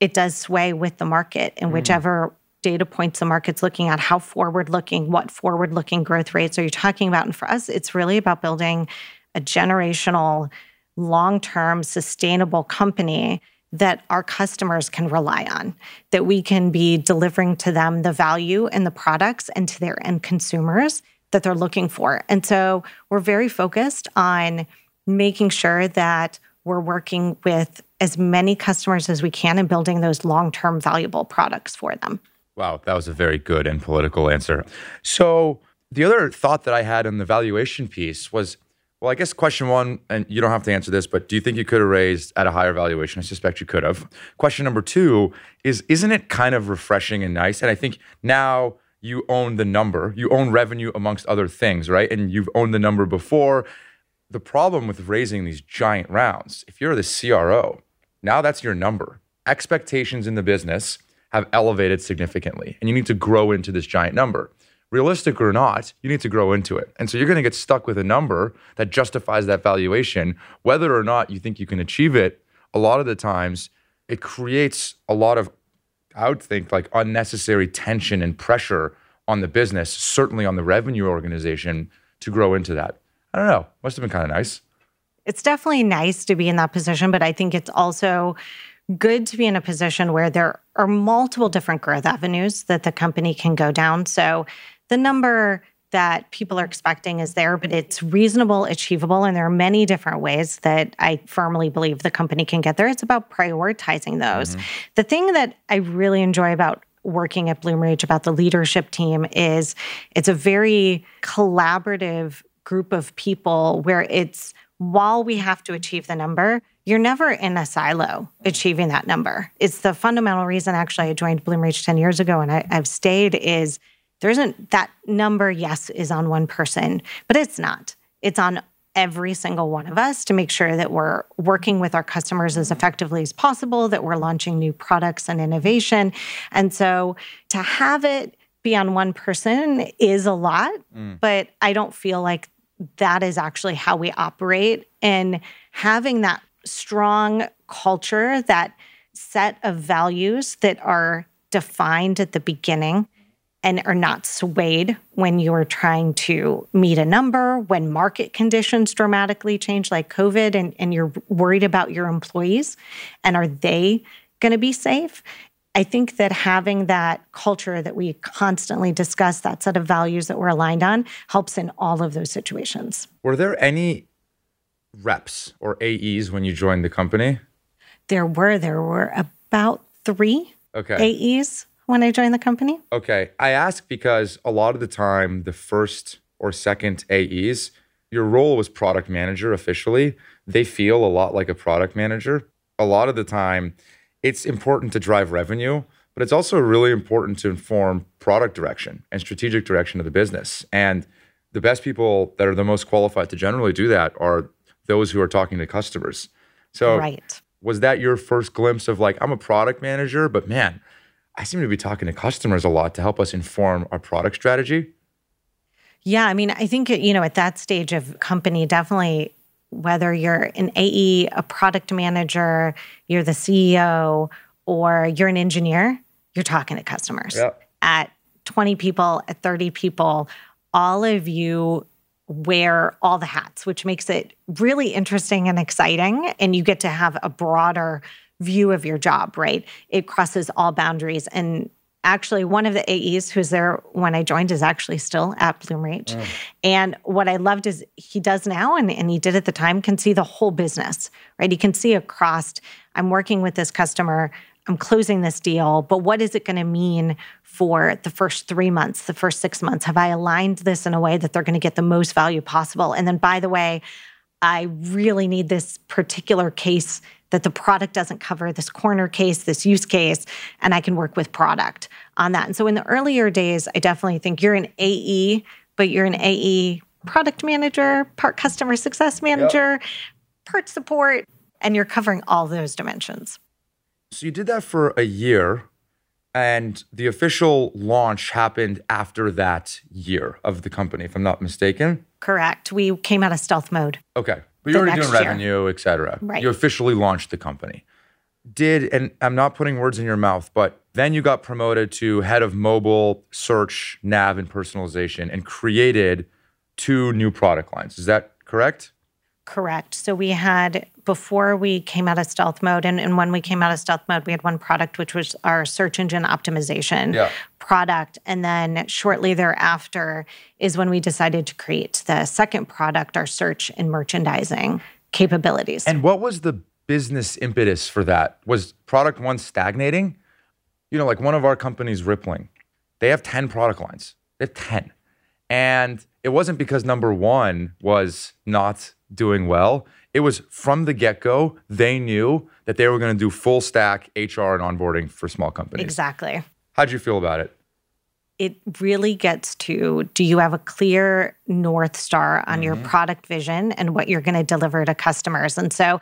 it does sway with the market and whichever data points the market's looking at, how forward-looking, what forward-looking growth rates are you talking about? And for us, it's really about building a generational, long-term, sustainable company that our customers can rely on, that we can be delivering to them the value and the products and to their end consumers that they're looking for. And so we're very focused on making sure that we're working with as many customers as we can and building those long-term valuable products for them. Wow, that was a very good and political answer. So the other thought that I had in the valuation piece was, well, I guess question one, and you don't have to answer this, but do you think you could have raised at a higher valuation? I suspect you could have. Question number two is, isn't it kind of refreshing and nice? And I think now you own the number. You own revenue amongst other things, right? And you've owned the number before. The problem with raising these giant rounds, if you're the C R O, now that's your number. Expectations in the business have elevated significantly, and you need to grow into this giant number. Realistic or not, you need to grow into it. And so you're going to get stuck with a number that justifies that valuation. Whether or not you think you can achieve it, a lot of the times it creates a lot of, I would think, like unnecessary tension and pressure on the business, certainly on the revenue organization, to grow into that. I don't know. Must have been kind of nice. It's definitely nice to be in that position, but I think it's also good to be in a position where there are multiple different growth avenues that the company can go down. So the number that people are expecting is there, but it's reasonable, achievable, and there are many different ways that I firmly believe the company can get there. It's about prioritizing those. Mm-hmm. The thing that I really enjoy about working at Bloomreach, about the leadership team, is it's a very collaborative group of people where it's, while we have to achieve the number, you're never in a silo achieving that number. It's the fundamental reason, actually, I joined Bloomreach ten years ago and I, I've stayed is there isn't that number, yes, is on one person, but it's not. It's on every single one of us to make sure that we're working with our customers as effectively as possible, that we're launching new products and innovation. And so to have it be on one person is a lot, mm. but I don't feel like that is actually how we operate. And having that strong culture, that set of values that are defined at the beginning and are not swayed when you are trying to meet a number, when market conditions dramatically change like COVID and, and you're worried about your employees and are they going to be safe? I think that having that culture that we constantly discuss, that set of values that we're aligned on, helps in all of those situations. Were there any reps or A Es when you joined the company? There were. There were about three okay. A Es when I joined the company. Okay. I ask because a lot of the time, the first or second A Es, your role was product manager officially. They feel a lot like a product manager. A lot of the time, it's important to drive revenue, but it's also really important to inform product direction and strategic direction of the business. And the best people that are the most qualified to generally do that are those who are talking to customers. So right. was that your first glimpse of like, I'm a product manager, but man, I seem to be talking to customers a lot to help us inform our product strategy? Yeah, I mean, I think, you know, at that stage of company, definitely whether you're an A E, a product manager, you're the C E O, or you're an engineer, you're talking to customers. Yep. At twenty people, at thirty people, all of you wear all the hats, which makes it really interesting and exciting. And you get to have a broader view of your job, right? It crosses all boundaries. And actually, one of the A Es who's there when I joined is actually still at Bloomreach. Mm. And what I loved is he does now, and, and he did at the time, can see the whole business, right? He can see across, I'm working with this customer, I'm closing this deal, but what is it going to mean for the first three months, the first six months? Have I aligned this in a way that they're going to get the most value possible? And then, by the way, I really need this particular case that the product doesn't cover, this corner case, this use case, and I can work with product on that. And so in the earlier days, I definitely think you're an A E, but you're an A E product manager, part customer success manager, yep. part support, and you're covering all those dimensions. So you did that for a year, and the official launch happened after that year of the company, if I'm not mistaken? Correct. We came out of stealth mode. Okay. But you're already doing revenue, et cetera. Right. You officially launched the company. Did, and I'm not putting words in your mouth, but then you got promoted to head of mobile, search, nav, and personalization and created two new product lines. Is that correct? Correct. So we had, before we came out of stealth mode, and, and when we came out of stealth mode, we had one product, which was our search engine optimization yeah. product. And then shortly thereafter is when we decided to create the second product, our search and merchandising capabilities. And what was the business impetus for that? Was product one stagnating? You know, like one of our companies, Rippling, they have ten product lines. They have ten. And it wasn't because number one was not doing well. It was from the get-go, they knew that they were going to do full stack H R and onboarding for small companies. Exactly. How'd you feel about it? It really gets to, do you have a clear North Star on mm-hmm. your product vision and what you're going to deliver to customers? And so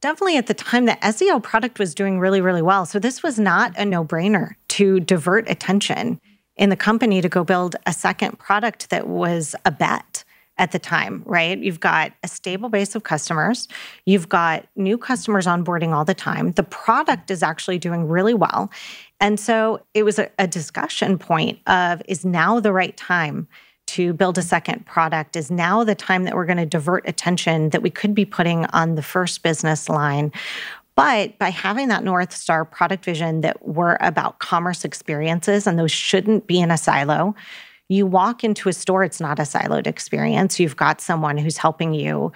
definitely at the time, the S E O product was doing really, really well. So this was not a no-brainer to divert attention in the company to go build a second product that was a bet at the time, right? You've got a stable base of customers. You've got new customers onboarding all the time. The product is actually doing really well. And so it was a, a discussion point of, is now the right time to build a second product? Is now the time that we're going to divert attention that we could be putting on the first business line? But by having that North Star product vision that we're about commerce experiences, and those shouldn't be in a silo. You walk into a store, it's not a siloed experience. You've got someone who's helping you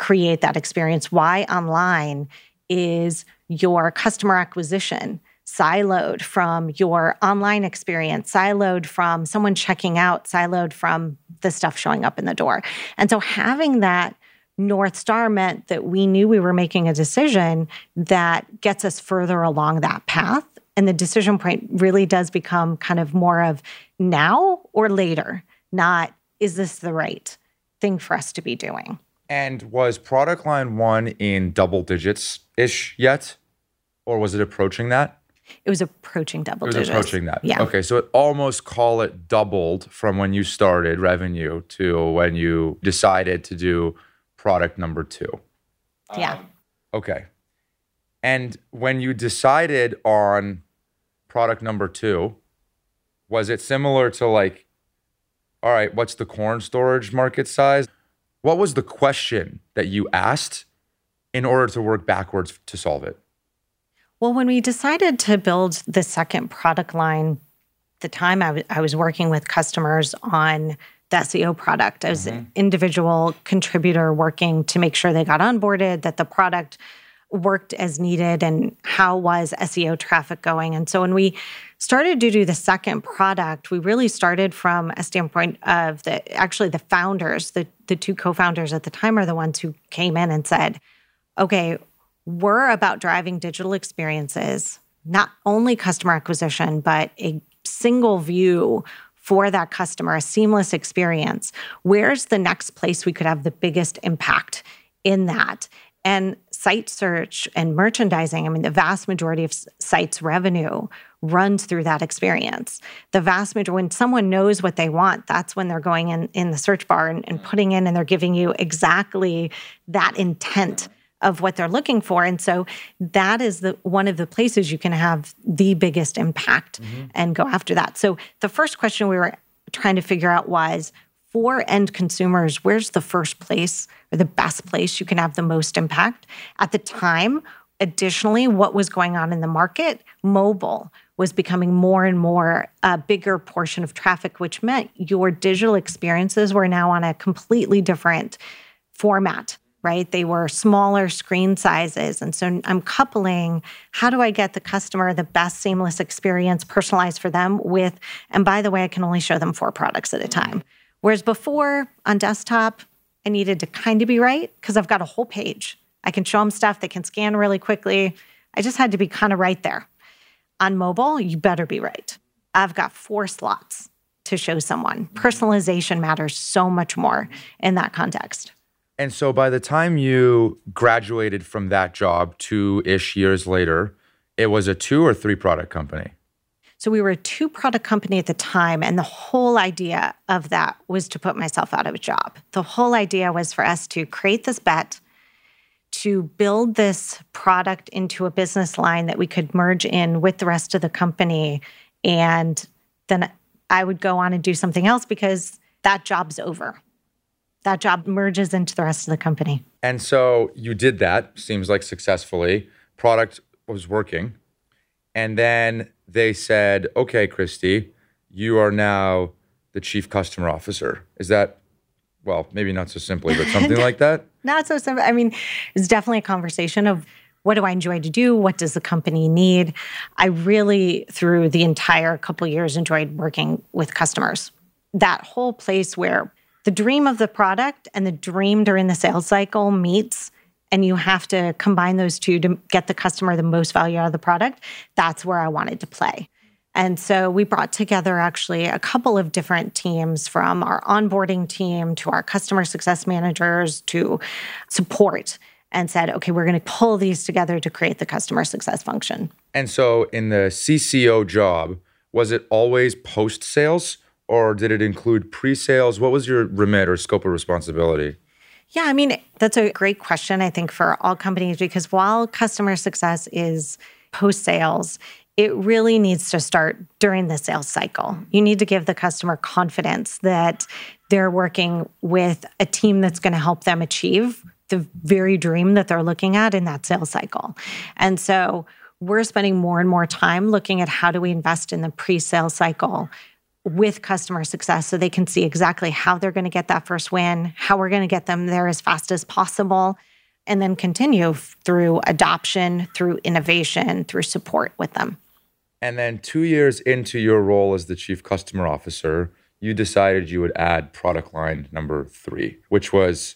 create that experience. Why online is your customer acquisition siloed from your online experience, siloed from someone checking out, siloed from the stuff showing up in the door. And so having that North Star meant that we knew we were making a decision that gets us further along that path. And the decision point really does become kind of more of now or later, not is this the right thing for us to be doing? And was product line one in double digits-ish yet? Or was it approaching that? It was approaching double it was digits. It was approaching that. Yeah. Okay, so it almost call it doubled from when you started revenue to when you decided to do product number two. Yeah. Um, okay. And when you decided on product number two, was it similar to like, all right, what's the corn storage market size? What was the question that you asked in order to work backwards to solve it? Well, when we decided to build the second product line, the time I, I was working with customers on the S E O product. I was mm-hmm. an individual contributor working to make sure they got onboarded, that the product worked as needed, and how was S E O traffic going. And so when we started to do the second product, we really started from a standpoint of the actually the founders, the, the two co-founders at the time are the ones who came in and said, okay, we're about driving digital experiences, not only customer acquisition, but a single view for that customer, a seamless experience. Where's the next place we could have the biggest impact in that? And site search and merchandising, I mean, the vast majority of sites' revenue runs through that experience. The vast majority, when someone knows what they want, that's when they're going in, in the search bar and, and putting in, and they're giving you exactly that intent of what they're looking for. And so that is the one of the places you can have the biggest impact mm-hmm. and go after that. So the first question we were trying to figure out was, for end consumers, where's the first place or the best place you can have the most impact? At the time, additionally, what was going on in the market? Mobile was becoming more and more a bigger portion of traffic, which meant your digital experiences were now on a completely different format, right? They were smaller screen sizes. And so I'm coupling, how do I get the customer the best seamless experience personalized for them with, and by the way, I can only show them four products at a time. Whereas before, on desktop, I needed to kind of be right because I've got a whole page. I can show them stuff. They can scan really quickly. I just had to be kind of right there. On mobile, you better be right. I've got four slots to show someone. Personalization matters so much more in that context. And so by the time you graduated from that job two-ish years later, it was a two or three product company. So we were a two-product company at the time, and the whole idea of that was to put myself out of a job. The whole idea was for us to create this bet, to build this product into a business line that we could merge in with the rest of the company, and then I would go on and do something else because that job's over. That job merges into the rest of the company. And so you did that, seems like successfully. Product was working. And then they said, okay, Christy, you are now the chief customer officer. Is that, well, maybe not so simply, but something like that? Not so simple. I mean, it's definitely a conversation of what do I enjoy to do? What does the company need? I really, through the entire couple of years, enjoyed working with customers. That whole place where the dream of the product and the dream during the sales cycle meets, and you have to combine those two to get the customer the most value out of the product, that's where I wanted to play. And so we brought together actually a couple of different teams, from our onboarding team to our customer success managers to support, and said, okay, we're going to pull these together to create the customer success function. And so in the C C O job, was it always post-sales or did it include pre-sales? What was your remit or scope of responsibility? Yeah, I mean, that's a great question, I think, for all companies, because while customer success is post-sales, it really needs to start during the sales cycle. You need to give the customer confidence that they're working with a team that's going to help them achieve the very dream that they're looking at in that sales cycle. And so we're spending more and more time looking at how do we invest in the pre-sales cycle with customer success so they can see exactly how they're going to get that first win, how we're going to get them there as fast as possible, and then continue through adoption, through innovation, through support with them. And then two years into your role as the chief customer officer, you decided you would add product line number three, which was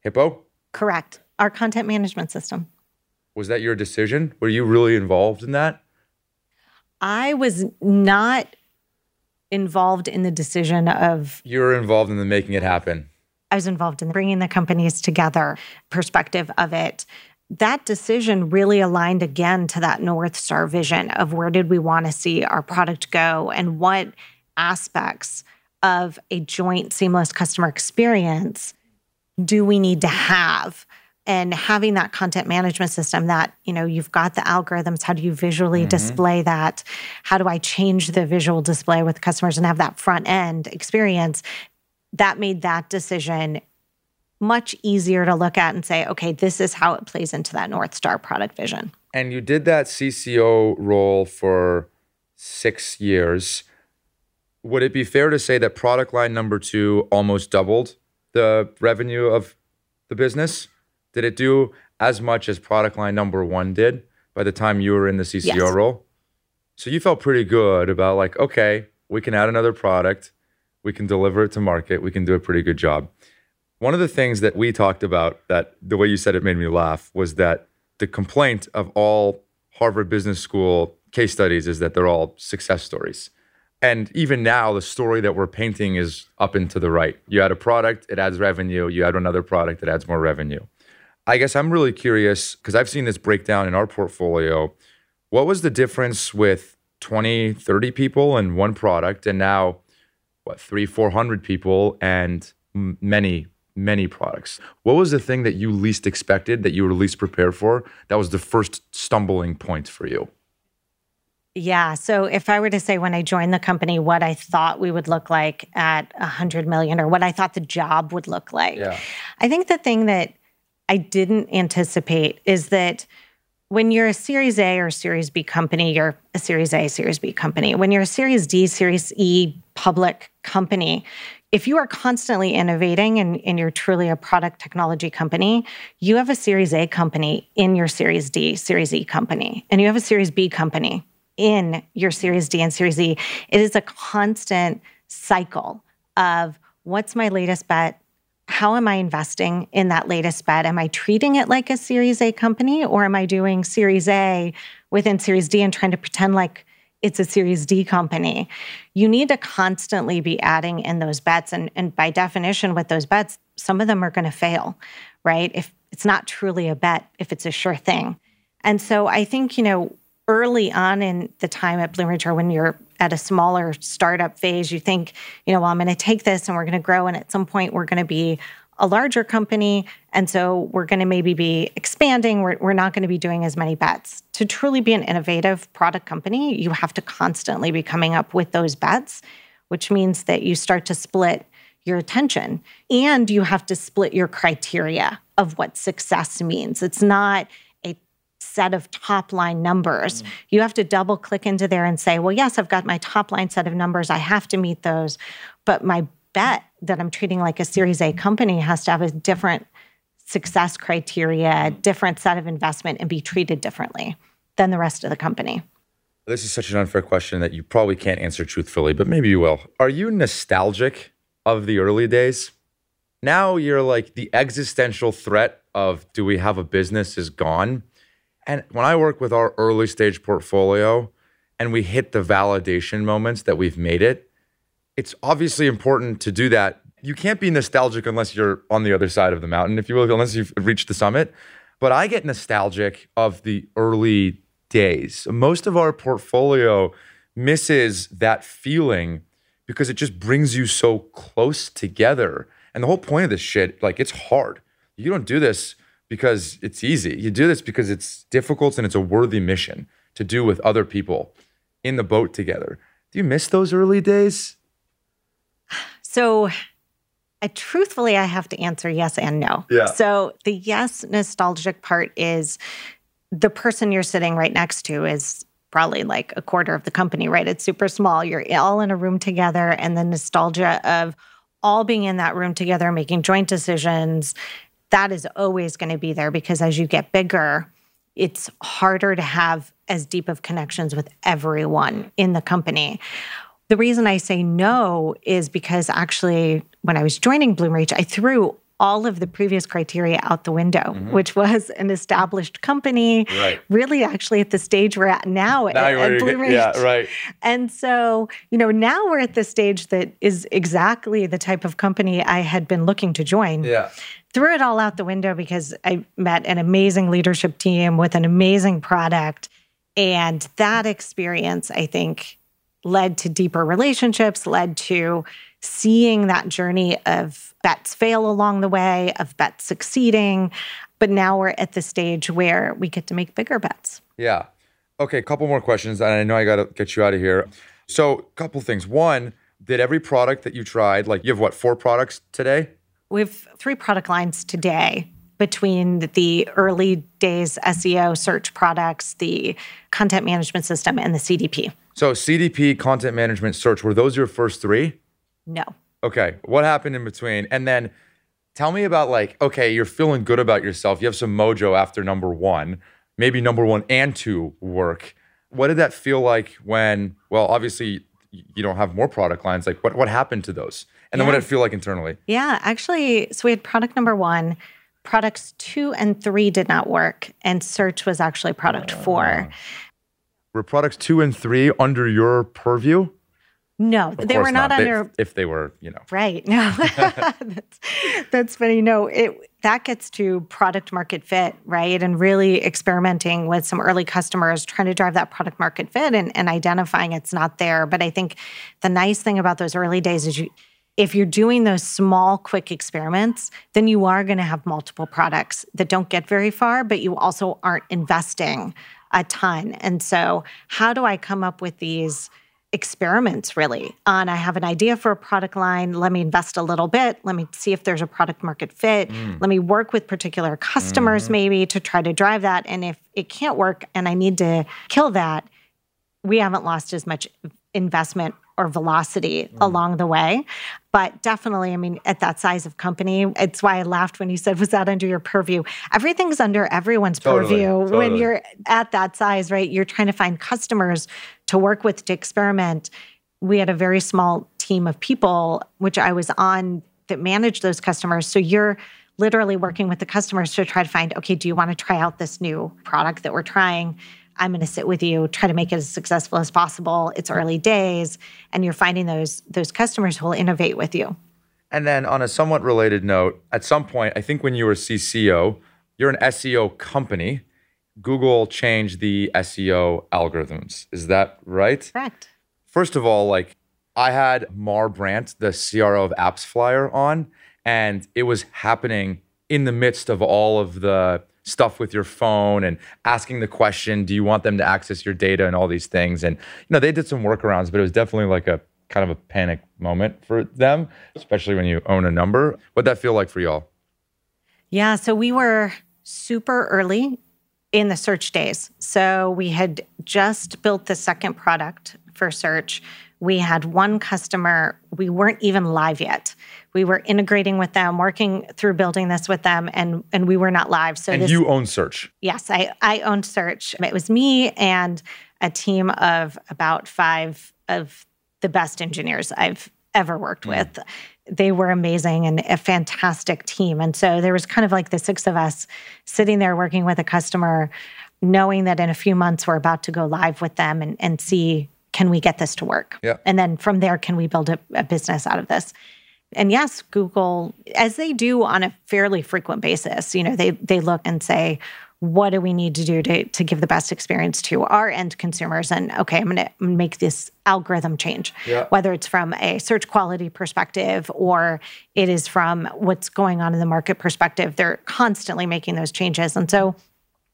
Hippo? Correct. Our content management system. Was that your decision? Were you really involved in that? I was not involved in the decision of... You're involved in the making it happen. I was involved in bringing the companies together perspective of it. That decision really aligned again to that North Star vision of where did we want to see our product go and what aspects of a joint seamless customer experience do we need to have. And having that content management system that, you know, you've got the algorithms, how do you visually mm-hmm. display that? How do I change the visual display with customers and have that front end experience? That made that decision much easier to look at and say, okay, this is how it plays into that North Star product vision. And you did that C C O role for six years. Would it be fair to say that product line number two almost doubled the revenue of the business? Did it do as much as product line number one did by the time you were in the C C O yes. role? So you felt pretty good about like, okay, we can add another product. We can deliver it to market. We can do a pretty good job. One of the things that we talked about that the way you said it made me laugh was that the complaint of all Harvard Business School case studies is that they're all success stories. And even now, the story that we're painting is up and to the right. You add a product, it adds revenue. You add another product, it adds more revenue. I guess I'm really curious because I've seen this breakdown in our portfolio. What was the difference with twenty, thirty people and one product and now, what, three, four hundred people and many, many products? What was the thing that you least expected, that you were least prepared for? That was the first stumbling point for you. Yeah. So if I were to say when I joined the company, what I thought we would look like at one hundred million or what I thought the job would look like, yeah. I think the thing that I didn't anticipate is that when you're a Series A or Series B company, you're a Series A, Series B company. When you're a Series D, Series E public company, if you are constantly innovating and, and you're truly a product technology company, you have a Series A company in your Series D, Series E company, and you have a Series B company in your Series D and Series E. It is a constant cycle of what's my latest bet? How am I investing in that latest bet? Am I treating it like a Series A company or am I doing Series A within Series D and trying to pretend like it's a Series D company? You need to constantly be adding in those bets. And, and by definition, with those bets, some of them are going to fail, right? If it's not truly a bet, if it's a sure thing. And so I think, you know, early on in the time at Bloomreach or when you're at a smaller startup phase, you think, you know, well, I'm going to take this and we're going to grow. And at some point, we're going to be a larger company. And so we're going to maybe be expanding. We're, we're not going to be doing as many bets. To truly be an innovative product company, you have to constantly be coming up with those bets, which means that you start to split your attention and you have to split your criteria of what success means. It's not set of top line numbers. Mm. You have to double click into there and say, well, yes, I've got my top line set of numbers. I have to meet those. But my bet that I'm treating like a Series A company has to have a different success criteria, different set of investment and be treated differently than the rest of the company. This is such an unfair question that you probably can't answer truthfully, but maybe you will. Are you nostalgic of the early days? Now you're like the existential threat of do we have a business is gone. And when I work with our early stage portfolio and we hit the validation moments that we've made it, it's obviously important to do that. You can't be nostalgic unless you're on the other side of the mountain, if you will, unless you've reached the summit. But I get nostalgic of the early days. Most of our portfolio misses that feeling because it just brings you so close together. And the whole point of this shit, like it's hard. You don't do this because it's easy. You do this because it's difficult and it's a worthy mission to do with other people in the boat together. Do you miss those early days? So I, truthfully, I have to answer yes and no. Yeah. So the yes nostalgic part is the person you're sitting right next to is probably like a quarter of the company, right? It's super small. You're all in a room together and the nostalgia of all being in that room together, making joint decisions, that is always going to be there because as you get bigger, it's harder to have as deep of connections with everyone in the company. The reason I say no is because actually when I was joining Bloomreach, I threw all of the previous criteria out the window, mm-hmm. which was an established company, right. really actually at the stage we're at now, now at, at Bloomreach. Yeah, right. And so, you know, now we're at the stage that is exactly the type of company I had been looking to join. Yeah. Threw it all out the window because I met an amazing leadership team with an amazing product. And that experience, I think, led to deeper relationships, led to seeing that journey of bets fail along the way, of bets succeeding. But now we're at the stage where we get to make bigger bets. Yeah. Okay, a couple more questions. And I know I got to get you out of here. So a couple things. One, did every product that you tried, like you have what, four products today? We have three product lines today between the early days S E O search products, the content management system, and the C D P. So C D P, content management, search, were those your first three? No. Okay. What happened in between? And then tell me about like, okay, you're feeling good about yourself. You have some mojo after number one. Maybe number one and two work. What did that feel like when, well, obviously you don't have more product lines. Like what, what happened to those? And yeah. then what did it feel like internally? Yeah, actually, so we had product number one. Products two and three did not work. And search was actually product uh, four. Were products two and three under your purview? No, of they were not, not. under... They, if they were, you know. Right, no. that's, that's funny. No, it, that gets to product market fit, right? And really experimenting with some early customers, trying to drive that product market fit and, and identifying it's not there. But I think the nice thing about those early days is you... If you're doing those small, quick experiments, then you are going to have multiple products that don't get very far, but you also aren't investing a ton. And so how do I come up with these experiments, really? On I have an idea for a product line. Let me invest a little bit. Let me see if there's a product market fit. Mm. Let me work with particular customers mm-hmm. maybe to try to drive that. And if it can't work and I need to kill that, we haven't lost as much investment or velocity mm. along the way. But definitely, I mean, at that size of company, it's why I laughed when you said, was that under your purview? Everything's under everyone's totally, purview. Totally. When you're at that size, right? You're trying to find customers to work with, to experiment. We had a very small team of people, which I was on, that managed those customers. So you're literally working with the customers to try to find, okay, do you want to try out this new product that we're trying? I'm going to sit with you, try to make it as successful as possible. It's early days, and you're finding those those customers who will innovate with you. And then on a somewhat related note, at some point, I think when you were C C O, you're an S E O company. Google changed the S E O algorithms. Is that right? Correct. First of all, like I had Mar Brandt, the C R O of AppsFlyer, on, and it was happening in the midst of all of the stuff with your phone and asking the question, do you want them to access your data and all these things? And, you know, they did some workarounds, but it was definitely like a kind of a panic moment for them, especially when you own a number. What'd that feel like for y'all? Yeah, so we were super early in the search days. So we had just built the second product for search. We had one customer. We weren't even live yet. We were integrating with them, working through building this with them, and and we were not live. So and this, you own search. Yes, I, I owned search. It was me and a team of about five of the best engineers I've ever worked mm. with. They were amazing and a fantastic team. And so there was kind of like the six of us sitting there working with a customer, knowing that in a few months we're about to go live with them and, and see, can we get this to work? Yeah. And then from there, can we build a, a business out of this? And yes, Google, as they do on a fairly frequent basis, you know, they they look and say, what do we need to do to, to give the best experience to our end consumers? And okay, I'm going to make this algorithm change, yeah. whether it's from a search quality perspective or it is from what's going on in the market perspective. They're constantly making those changes. And so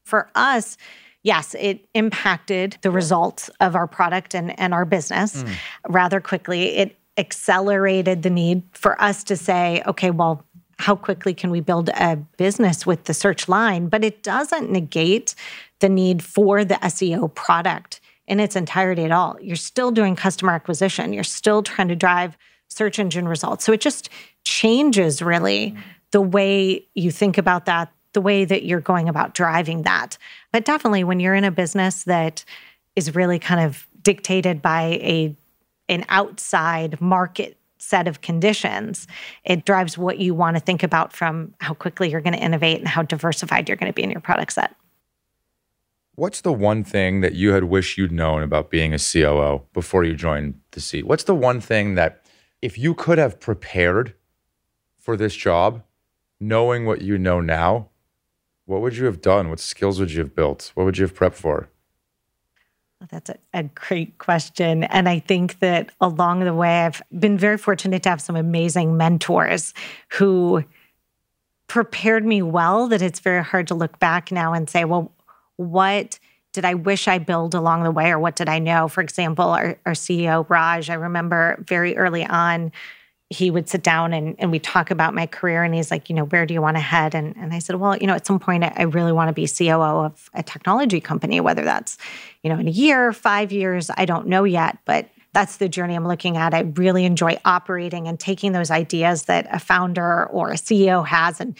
for us, yes, it impacted the results of our product and, and our business mm. rather quickly. It accelerated the need for us to say, okay, well, how quickly can we build a business with the search line? But it doesn't negate the need for the S E O product in its entirety at all. You're still doing customer acquisition. You're still trying to drive search engine results. So it just changes really mm. the way you think about that, the way that you're going about driving that. But definitely when you're in a business that is really kind of dictated by a an outside market set of conditions, it drives what you want to think about from how quickly you're going to innovate and how diversified you're going to be in your product set. What's the one thing that you had wished you'd known about being a C O O before you joined the seat? What's the one thing that if you could have prepared for this job, knowing what you know now, what would you have done? What skills would you have built? What would you have prepped for? Well, that's a, a great question. And I think that along the way, I've been very fortunate to have some amazing mentors who prepared me well, that it's very hard to look back now and say, well, what did I wish I built along the way, or what did I know? For example, our, our C E O, Raj, I remember very early on, he would sit down and, and we talk about my career, and he's like, you know, where do you want to head? And, and I said, well, you know, at some point, I, I really want to be C O O of a technology company, whether that's, you know, in a year, five years, I don't know yet, but that's the journey I'm looking at. I really enjoy operating and taking those ideas that a founder or a C E O has and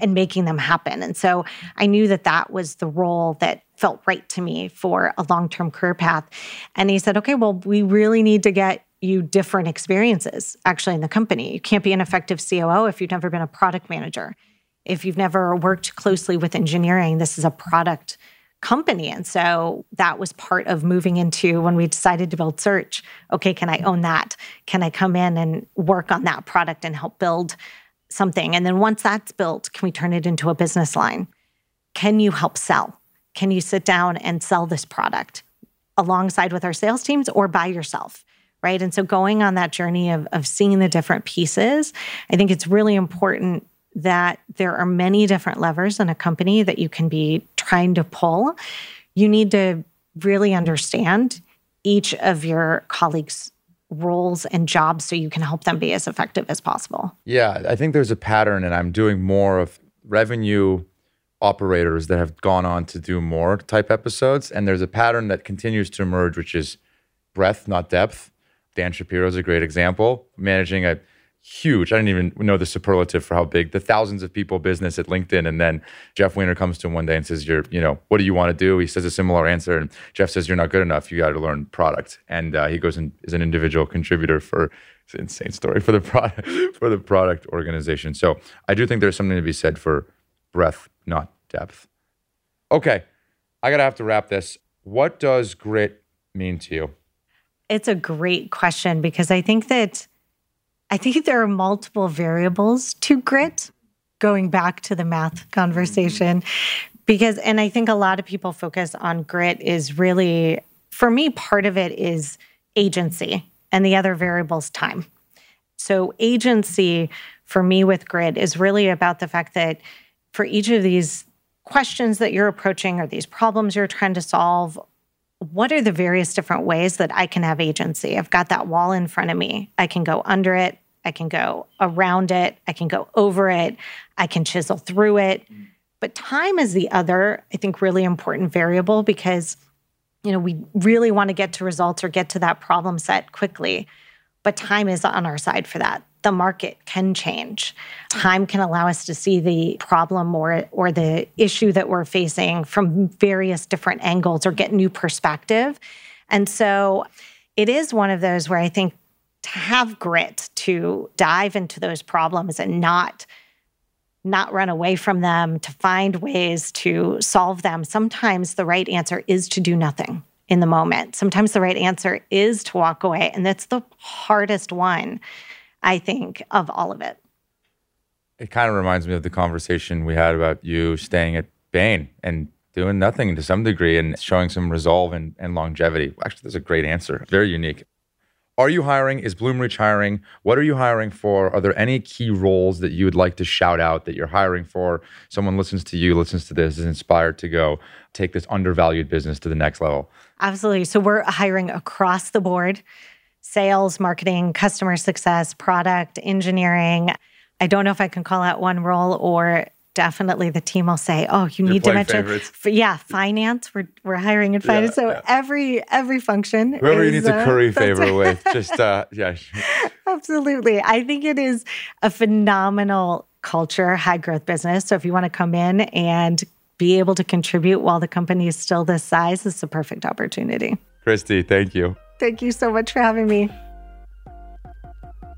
and making them happen. And so I knew that that was the role that felt right to me for a long-term career path. And he said, okay, well, we really need to get you different experiences actually in the company. You can't be an effective C O O if you've never been a product manager. If you've never worked closely with engineering, this is a product company. And so that was part of moving into when we decided to build search. Okay, can I own that? Can I come in and work on that product and help build something? And then once that's built, can we turn it into a business line? Can you help sell? Can you sit down and sell this product alongside with our sales teams or by yourself, right? And so going on that journey of, of seeing the different pieces, I think it's really important that there are many different levers in a company that you can be trying to pull. You need to really understand each of your colleagues' roles and jobs so you can help them be as effective as possible. Yeah, I think there's a pattern, and I'm doing more of revenue operators that have gone on to do more type episodes. And there's a pattern that continues to emerge, which is breadth, not depth. Dan Shapiro is a great example, managing a huge, I didn't even know the superlative for how big, the thousands of people business at LinkedIn. And then Jeff Weiner comes to him one day and says, "You're, you know, what do you want to do?" He says a similar answer. And Jeff says, "You're not good enough. You got to learn product." And uh, he goes and is an individual contributor for, it's an insane story, for the product, for the product organization. So I do think there's something to be said for breadth, not depth. Okay. I got to have to wrap this. What does grit mean to you? It's a great question, because I think that I think there are multiple variables to grit, going back to the math conversation, because, and I think a lot of people focus on grit is really, for me, part of it is agency, and the other variable is time. So agency for me with grit is really about the fact that for each of these questions that you're approaching or these problems you're trying to solve, what are the various different ways that I can have agency? I've got that wall in front of me. I can go under it. I can go around it. I can go over it. I can chisel through it. But time is the other, I think, really important variable, because, you know, we really want to get to results or get to that problem set quickly. But time is on our side for that. The market can change. Time can allow us to see the problem or, or the issue that we're facing from various different angles or get new perspective. And so it is one of those where I think to have grit, to dive into those problems and not, not run away from them, to find ways to solve them. Sometimes the right answer is to do nothing in the moment. Sometimes the right answer is to walk away. And that's the hardest one, I think, of all of it. It kind of reminds me of the conversation we had about you staying at Bain and doing nothing to some degree and showing some resolve and, and longevity. Actually, that's a great answer. Very unique. Are you hiring? Is Bloomreach hiring? What are you hiring for? Are there any key roles that you would like to shout out that you're hiring for? Someone listens to you, listens to this, is inspired to go take this undervalued business to the next level. Absolutely. So we're hiring across the board. Sales, marketing, customer success, product, engineering. I don't know if I can call out one role, or definitely the team will say, oh, you You're need to mention. Favorites. Yeah, finance. We're we're hiring in finance. Yeah, so yeah. every every function. Whoever you need to curry uh, favor with. Just, uh, yeah. Absolutely. I think it is a phenomenal culture, high growth business. So if you want to come in and be able to contribute while the company is still this size, it's a perfect opportunity. Christy, thank you. Thank you so much for having me.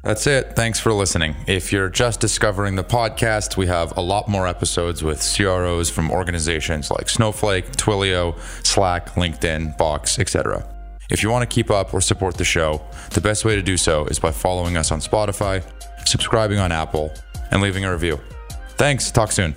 That's it. Thanks for listening. If you're just discovering the podcast, we have a lot more episodes with C R Os from organizations like Snowflake, Twilio, Slack, LinkedIn, Box, et cetera. If you want to keep up or support the show, the best way to do so is by following us on Spotify, subscribing on Apple, and leaving a review. Thanks. Talk soon.